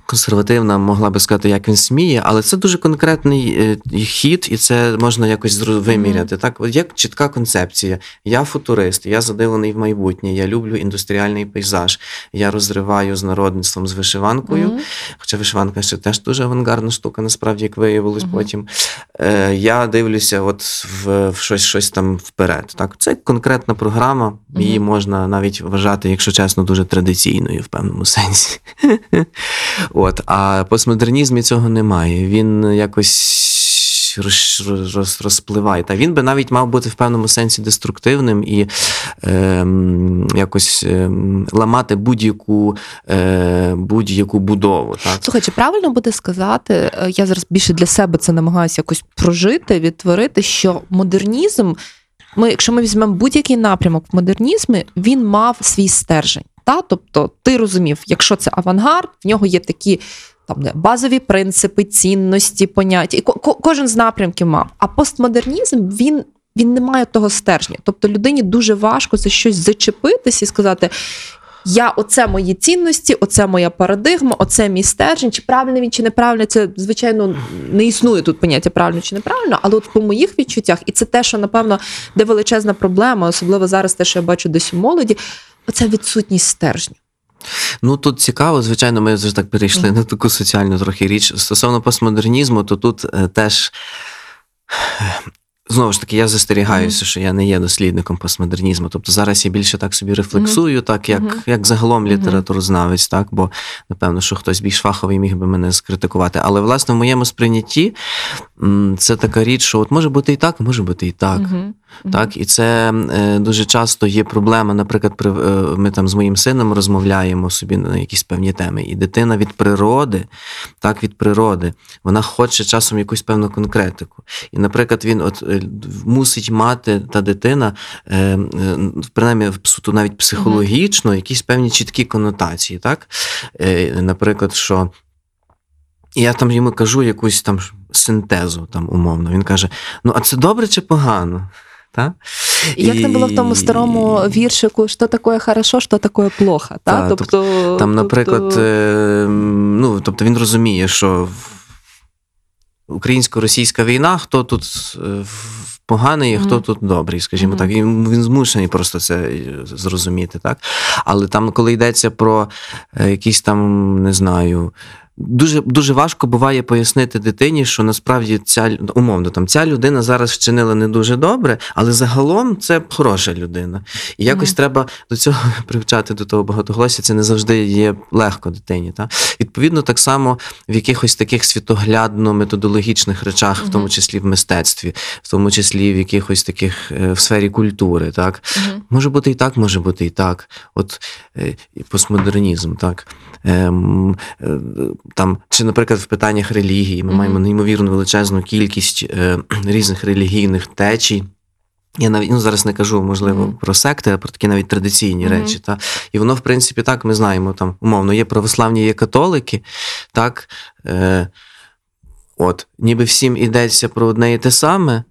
консервативна могла би сказати, як він сміє, але це дуже конкретний хід, і це можна якось виміряти. Mm-hmm. Так, от як чітка концепція. Я футурист, я задивлений в майбутнє, я люблю індустріальний пейзаж, я розриваю з народництвом, з вишиванкою, mm-hmm. хоча вишиванка ще теж дуже авангардна штука, насправді, як виявилось mm-hmm. потім. Е, я дивлюся от в, в щось, щось там вперед. Так, це конкретна програма, mm-hmm. її можна навіть вважати, якщо чесно, дуже традиційною в певному сенсі. От, а постмодернізмі цього немає. Він якось роз, роз, роз, розпливає. Та він би навіть мав бути в певному сенсі деструктивним і е, якось е, ламати будь-яку, е, будь-яку будову. Так? Слухай, чи правильно буде сказати, я зараз більше для себе це намагаюся якось прожити, відтворити, що модернізм, ми, якщо ми візьмемо будь-який напрямок в модернізмі, він мав свій стержень. Та, тобто ти розумів, якщо це авангард, в нього є такі там, не, базові принципи, цінності, поняття. І ко- кожен з напрямків мав. А постмодернізм, він, він не має того стержня. Тобто людині дуже важко за щось зачепитися і сказати, я оце мої цінності, оце моя парадигма, оце мій стержень. Чи правильно він, чи неправильно, це, звичайно, не існує тут поняття правильно чи неправильно, але от по моїх відчуттях, і це те, що, напевно, де величезна проблема, особливо зараз те, що я бачу десь у молоді, оце відсутність стержня. Ну, тут цікаво, звичайно, ми вже так перейшли mm. на таку соціальну трохи річ. Стосовно постмодернізму, то тут е, теж, знову ж таки, я застерігаюся, mm. що я не є дослідником постмодернізму. Тобто зараз я більше так собі рефлексую, mm. так, як, mm. як загалом літературознавець, так, бо, напевно, що хтось більш фаховий міг би мене скритикувати. Але, власне, в моєму сприйнятті це така річ, що от може бути і так, може бути і так. Mm-hmm. Так, і це е, дуже часто є проблема, наприклад, при, е, ми там з моїм сином розмовляємо собі на якісь певні теми, і дитина від природи, так, від природи, вона хоче часом якусь певну конкретику. І, наприклад, він от е, мусить мати, та дитина, е, е, принаймні, навіть психологічно, якісь певні чіткі конотації, так? Е, наприклад, що я там йому кажу якусь там синтезу, там, умовно, він каже, ну, а це добре чи погано? Та? І як там було в тому старому віршику, що таке хорошо, що таке плохо. Та? Та, тобто, тобто, там, наприклад, тобто... Ну, тобто він розуміє, що українсько-російська війна, хто тут поганий, а хто mm. тут добрий, скажімо mm. так. Він, він змушений просто це зрозуміти. Так? Але там, коли йдеться про якісь там, не знаю, Дуже, дуже важко буває пояснити дитині, що насправді ця, умовно, там, ця людина зараз вчинила не дуже добре, але загалом це хороша людина. І якось mm-hmm. треба до цього привчати, до того багатоголосся, це не завжди є легко дитині. Та? Відповідно, так само в якихось таких світоглядно-методологічних речах, mm-hmm. в тому числі в мистецтві, в тому числі в якихось таких, в сфері культури. Так? Mm-hmm. Може бути і так, може бути і так. От і постмодернізм, так. Ем, Там, чи, наприклад, в питаннях релігії ми mm-hmm. маємо неймовірно величезну кількість е, різних релігійних течій. Я навіть, ну, зараз не кажу, можливо, mm-hmm. про секти, а про такі навіть традиційні mm-hmm. речі. Та? І воно, в принципі, так, ми знаємо, там, умовно, є православні, є католики, так, е, от, ніби всім йдеться про одне і те саме,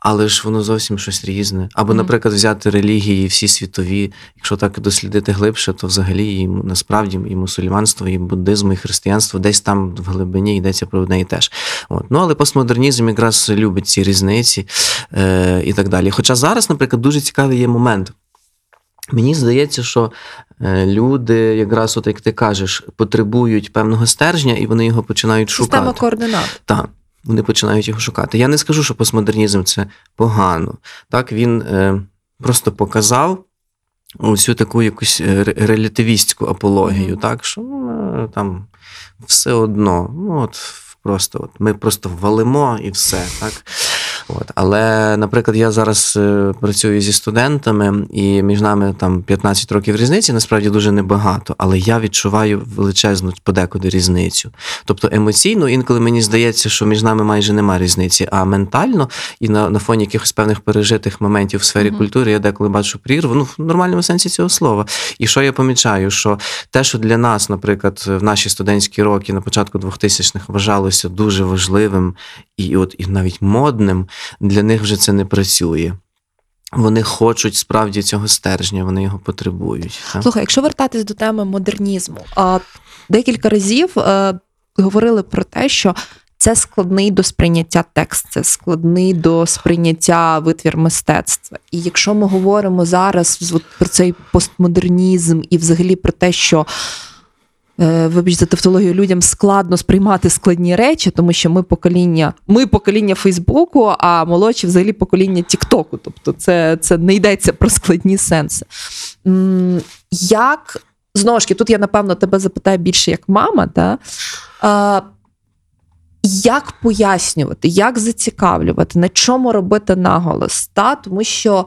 але ж воно зовсім щось різне. Або, наприклад, взяти релігії всі світові, якщо так дослідити глибше, то взагалі і, насправді і мусульманство, і буддизм, і християнство десь там в глибині йдеться про одне і теж. От. Ну, але постмодернізм якраз любить ці різниці е- і так далі. Хоча зараз, наприклад, дуже цікавий є момент. Мені здається, що люди, якраз, от як ти кажеш, потребують певного стержня, і вони його починають шукати. Система координат. Так, вони починають його шукати. Я не скажу, що постмодернізм – це погано. Так, він е, просто показав усю таку якусь релятивістську апологію, mm-hmm. так, що ну, там все одно, ну, от, просто, от, ми просто валимо і все, так. От. Але, наприклад, я зараз працюю зі студентами, і між нами там п'ятнадцять років різниці, насправді дуже небагато, але я відчуваю величезну подекуди різницю. Тобто емоційно інколи мені здається, що між нами майже нема різниці, а ментально і на, на фоні якихось певних пережитих моментів в сфері mm-hmm. культури я деколи бачу прірву, ну, в нормальному сенсі цього слова. І що я помічаю, що те, що для нас, наприклад, в наші студентські роки на початку двохтисячних вважалося дуже важливим і, от, і навіть модним, для них вже це не працює. Вони хочуть справді цього стержня, вони його потребують. Так? Слухай, якщо вертатись до теми модернізму, декілька разів говорили про те, що це складний до сприйняття текст, це складний до сприйняття витвір мистецтва. І якщо ми говоримо зараз про цей постмодернізм і взагалі про те, що вибач за тавтологію, людям складно сприймати складні речі, тому що ми покоління, ми покоління Фейсбуку, а молодші взагалі покоління Тіктоку. Тобто це, це не йдеться про складні сенси. Як, знову ж таки, тут я, напевно, тебе запитаю більше як мама, та? А, як пояснювати, як зацікавлювати, на чому робити наголос, та? Тому що,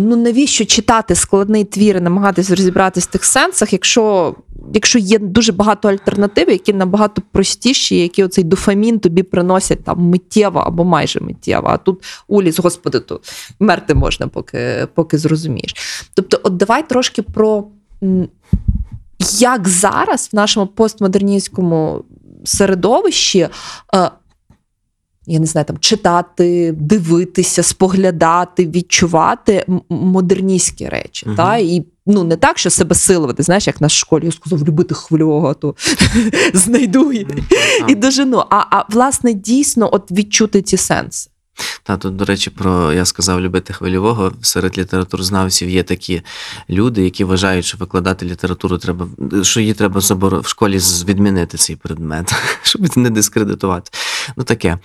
ну, навіщо читати складний твір і намагатись розібратись в тих сенсах, якщо... Якщо є дуже багато альтернатив, які набагато простіші, які оцей дофамін тобі приносять там миттєво або майже миттєво, а тут Уліс, господи, то мерти можна, поки, поки зрозумієш. Тобто, от давай трошки про як зараз в нашому постмодерністському середовищі, я не знаю, там читати, дивитися, споглядати, відчувати модерністські речі, угу. та, і ну, не так, що себе силувати, знаєш, як в нашій школі, я сказав, любити Хвильового, то знайду і, і дожину. А, а, власне, дійсно, от відчути ці сенси. Та, тут, до речі, про, я сказав, любити Хвильового, серед літературознавців є такі люди, які вважають, що викладати літературу треба, що її треба в школі відмінити цей предмет, щоб не дискредитувати. Ну, таке.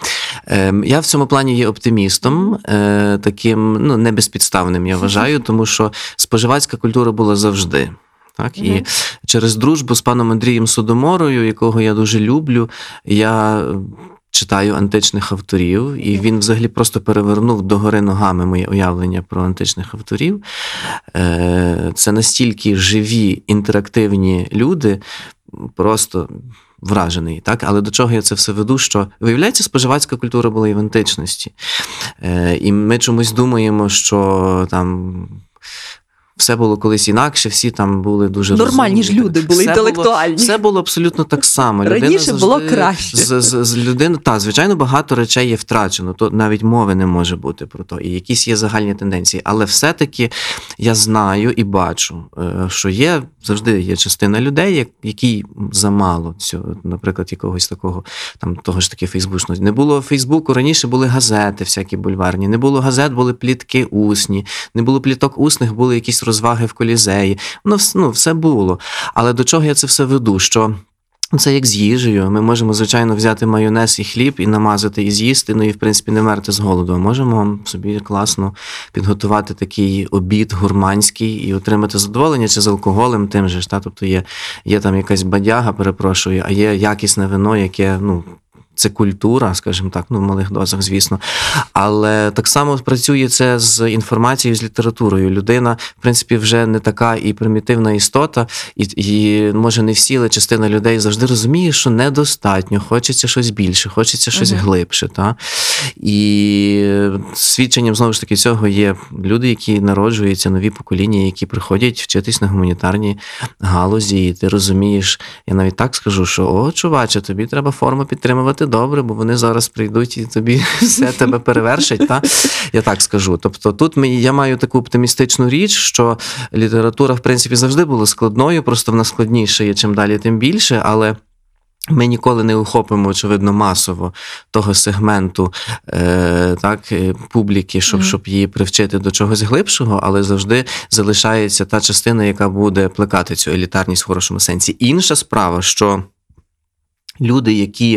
Я в цьому плані є оптимістом, таким, ну, не безпідставним, я вважаю, тому що споживацька культура була завжди. Так, mm-hmm. і через дружбу з паном Андрієм Содоморою, якого я дуже люблю, я читаю античних авторів, і він взагалі просто перевернув догори ногами моє уявлення про античних авторів. Це настільки живі, інтерактивні люди, просто вражений. Так? Але до чого я це все веду, що, виявляється, споживацька культура була і в античності. І ми чомусь думаємо, що там... Все було колись інакше, всі там були дуже нормальні розумні. Ж люди були, все інтелектуальні. Було, все було абсолютно так само. Людина раніше завжди, було краще. З, з, з людини, та, звичайно, багато речей є втрачено, то навіть мови не може бути про то, і якісь є загальні тенденції. Але все-таки я знаю і бачу, що є, завжди є частина людей, які замало цього, наприклад, якогось такого, там, того ж таки фейсбучного. Не було Фейсбуку, раніше були газети всякі бульварні, не було газет, були плітки усні, не було пліток усних, були якісь розваги в колізеї. Воно, ну, все було. Але до чого я це все веду? Що це як з їжею. Ми можемо, звичайно, взяти майонез і хліб, і намазати, і з'їсти, ну і, в принципі, не мерти з голоду. Можемо собі класно підготувати такий обід гурманський і отримати задоволення, чи з алкоголем тим же. Та? Тобто є, є там якась бадяга, перепрошую, а є якісне вино, яке, ну, це культура, скажімо так, ну, в малих дозах, звісно. Але так само працює це з інформацією, з літературою. Людина, в принципі, вже не така і примітивна істота, і, і може не всі, але частина людей завжди розуміє, що недостатньо, хочеться щось більше, хочеться щось ага. глибше. Та? І свідченням, знову ж таки, цього є люди, які народжуються, нові покоління, які приходять вчитись на гуманітарній галузі, і ти розумієш, я навіть так скажу, що, о, чуваче, тобі треба форму підтримувати жити добре, бо вони зараз прийдуть і тобі все тебе перевершить, та? Я так скажу. Тобто тут ми, я маю таку оптимістичну річ, що література, в принципі, завжди була складною, просто вона складніша є, чим далі, тим більше, але ми ніколи не охопимо, очевидно, масово того сегменту е, так, публіки, щоб, mm. щоб її привчити до чогось глибшого, але завжди залишається та частина, яка буде плекати цю елітарність в хорошому сенсі. Інша справа, що люди, які,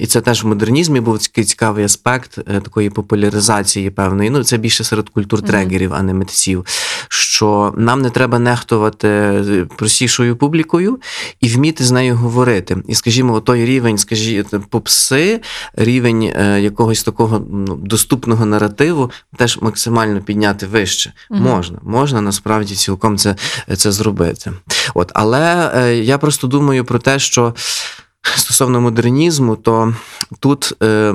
і це теж в модернізмі був цікавий аспект такої популяризації певної, ну це більше серед культуртрегерів, а не митців, що нам не треба нехтувати простішою публікою і вміти з нею говорити. І, скажімо, той рівень, скажімо, попси, рівень якогось такого доступного наративу теж максимально підняти вище. Mm-hmm. Можна, можна насправді цілком це, це зробити. От, але я просто думаю про те, що стосовно модернізму, то тут е,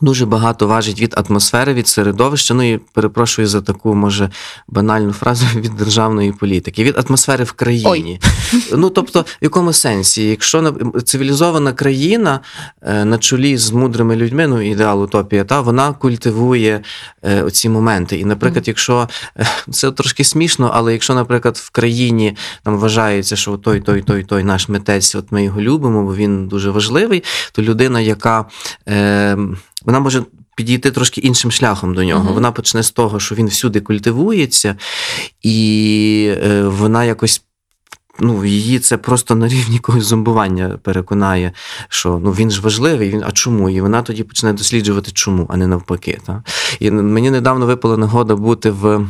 дуже багато важить від атмосфери, від середовища, ну і перепрошую за таку, може, банальну фразу, від державної політики, від атмосфери в країні. Ой. Ну, тобто, в якому сенсі? Якщо цивілізована країна е, на чолі з мудрими людьми, ну, ідеал, утопія, та, вона культивує е, оці моменти. І, наприклад, mm. якщо, е, це трошки смішно, але якщо, наприклад, в країні там вважається, що той, той, той, той наш митець, от ми його любимо, бо він дуже важливий, то людина, яка... Е, Вона може підійти трошки іншим шляхом до нього. Uh-huh. Вона почне з того, що він всюди культивується, і вона якось, ну, її це просто на рівні якогось зомбування переконає, що ну, він ж важливий, він, а чому? І вона тоді почне досліджувати чому, а не навпаки. Та? І мені недавно випала нагода бути в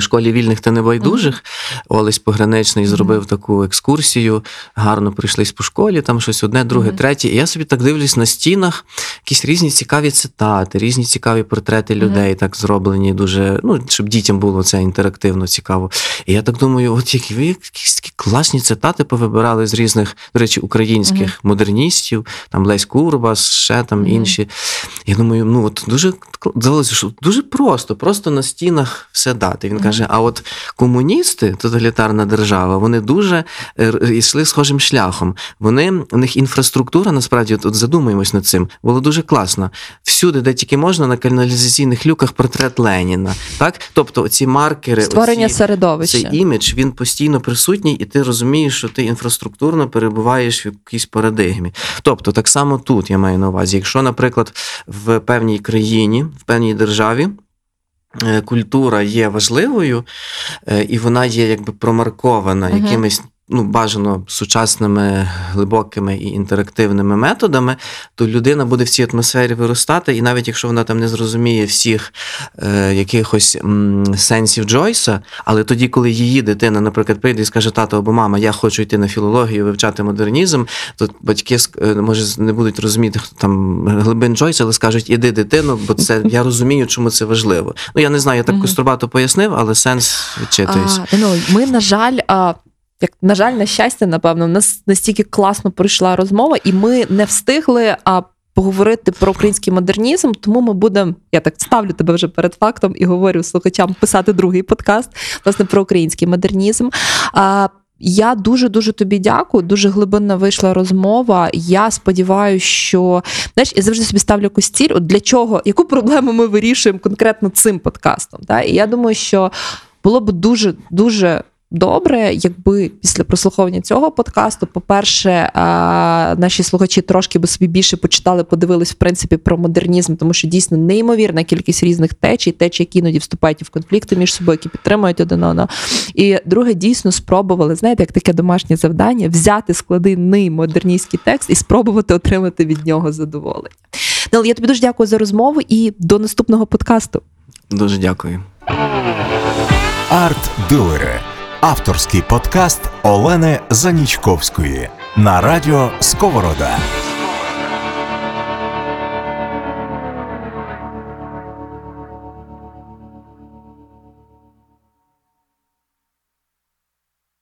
школі вільних та небайдужих. Mm-hmm. Олесь Пограничний mm-hmm. зробив таку екскурсію, гарно прийшлись по школі, там щось одне, друге, mm-hmm. третє. І я собі так дивлюсь на стінах, якісь різні цікаві цитати, різні цікаві портрети людей, mm-hmm. так зроблені дуже, ну, щоб дітям було це інтерактивно цікаво. І я так думаю, от які ви якісь такі класні цитати повибирали з різних, до речі, українських mm-hmm. модерністів, там Лесь Курбас, ще там mm-hmm. інші. Я думаю, ну, от дуже, здавалося, що дуже просто, просто на стінах все дати. Він mm-hmm. каже, а от комуністи, тоталітарна держава, вони дуже йшли схожим шляхом. Вони, у них інфраструктура, насправді, от, от задумуємось над цим, була дуже класна. Всюди, де тільки можна, на каналізаційних люках портрет Леніна. Так? Тобто ці маркери, створення оці, середовища. Цей імідж, він постійно присутній, і ти розумієш, що ти інфраструктурно перебуваєш в якійсь парадигмі. Тобто, так само тут, я маю на увазі, якщо, наприклад, в певній країні, в певній державі, культура є важливою, і вона є якби промаркована uh-huh. якимись, ну, бажано сучасними, глибокими і інтерактивними методами, то людина буде в цій атмосфері виростати, і навіть якщо вона там не зрозуміє всіх е, якихось м, сенсів Джойса, але тоді, коли її дитина, наприклад, прийде і скаже, тато або мама, я хочу йти на філологію, вивчати модернізм, то батьки, е, може, не будуть розуміти там глибин Джойса, але скажуть, іди, дитину, бо це я розумію, чому це важливо. Ну, я не знаю, я так mm-hmm. кострубато пояснив, але сенс відчитується. Ну, ми, на жаль... А... Як, на жаль, на щастя, напевно, в нас настільки класно пройшла розмова, і ми не встигли а, поговорити про український модернізм, тому ми будемо, я так ставлю тебе вже перед фактом і говорю слухачам писати другий подкаст, власне, про український модернізм. А, я дуже-дуже тобі дякую, дуже глибинна вийшла розмова. Я сподіваюся, що, знаєш, я завжди собі ставлю якусь ціль, от для чого, яку проблему ми вирішуємо конкретно цим подкастом. Та? І я думаю, що було б дуже-дуже добре, якби після прослуховування цього подкасту, по-перше, наші слухачі трошки би собі більше почитали, подивились, в принципі, про модернізм, тому що дійсно неймовірна кількість різних течій, течій, які іноді вступають в конфлікти між собою, які підтримують один одного. І друге, дійсно спробували, знаєте, як таке домашнє завдання, взяти складний модерністський текст і спробувати отримати від нього задоволення. Данило, я тобі дуже дякую за розмову і до наступного подкасту. Дуже дякую. Артилери. Авторський подкаст Олени Занічковської на радіо Сковорода.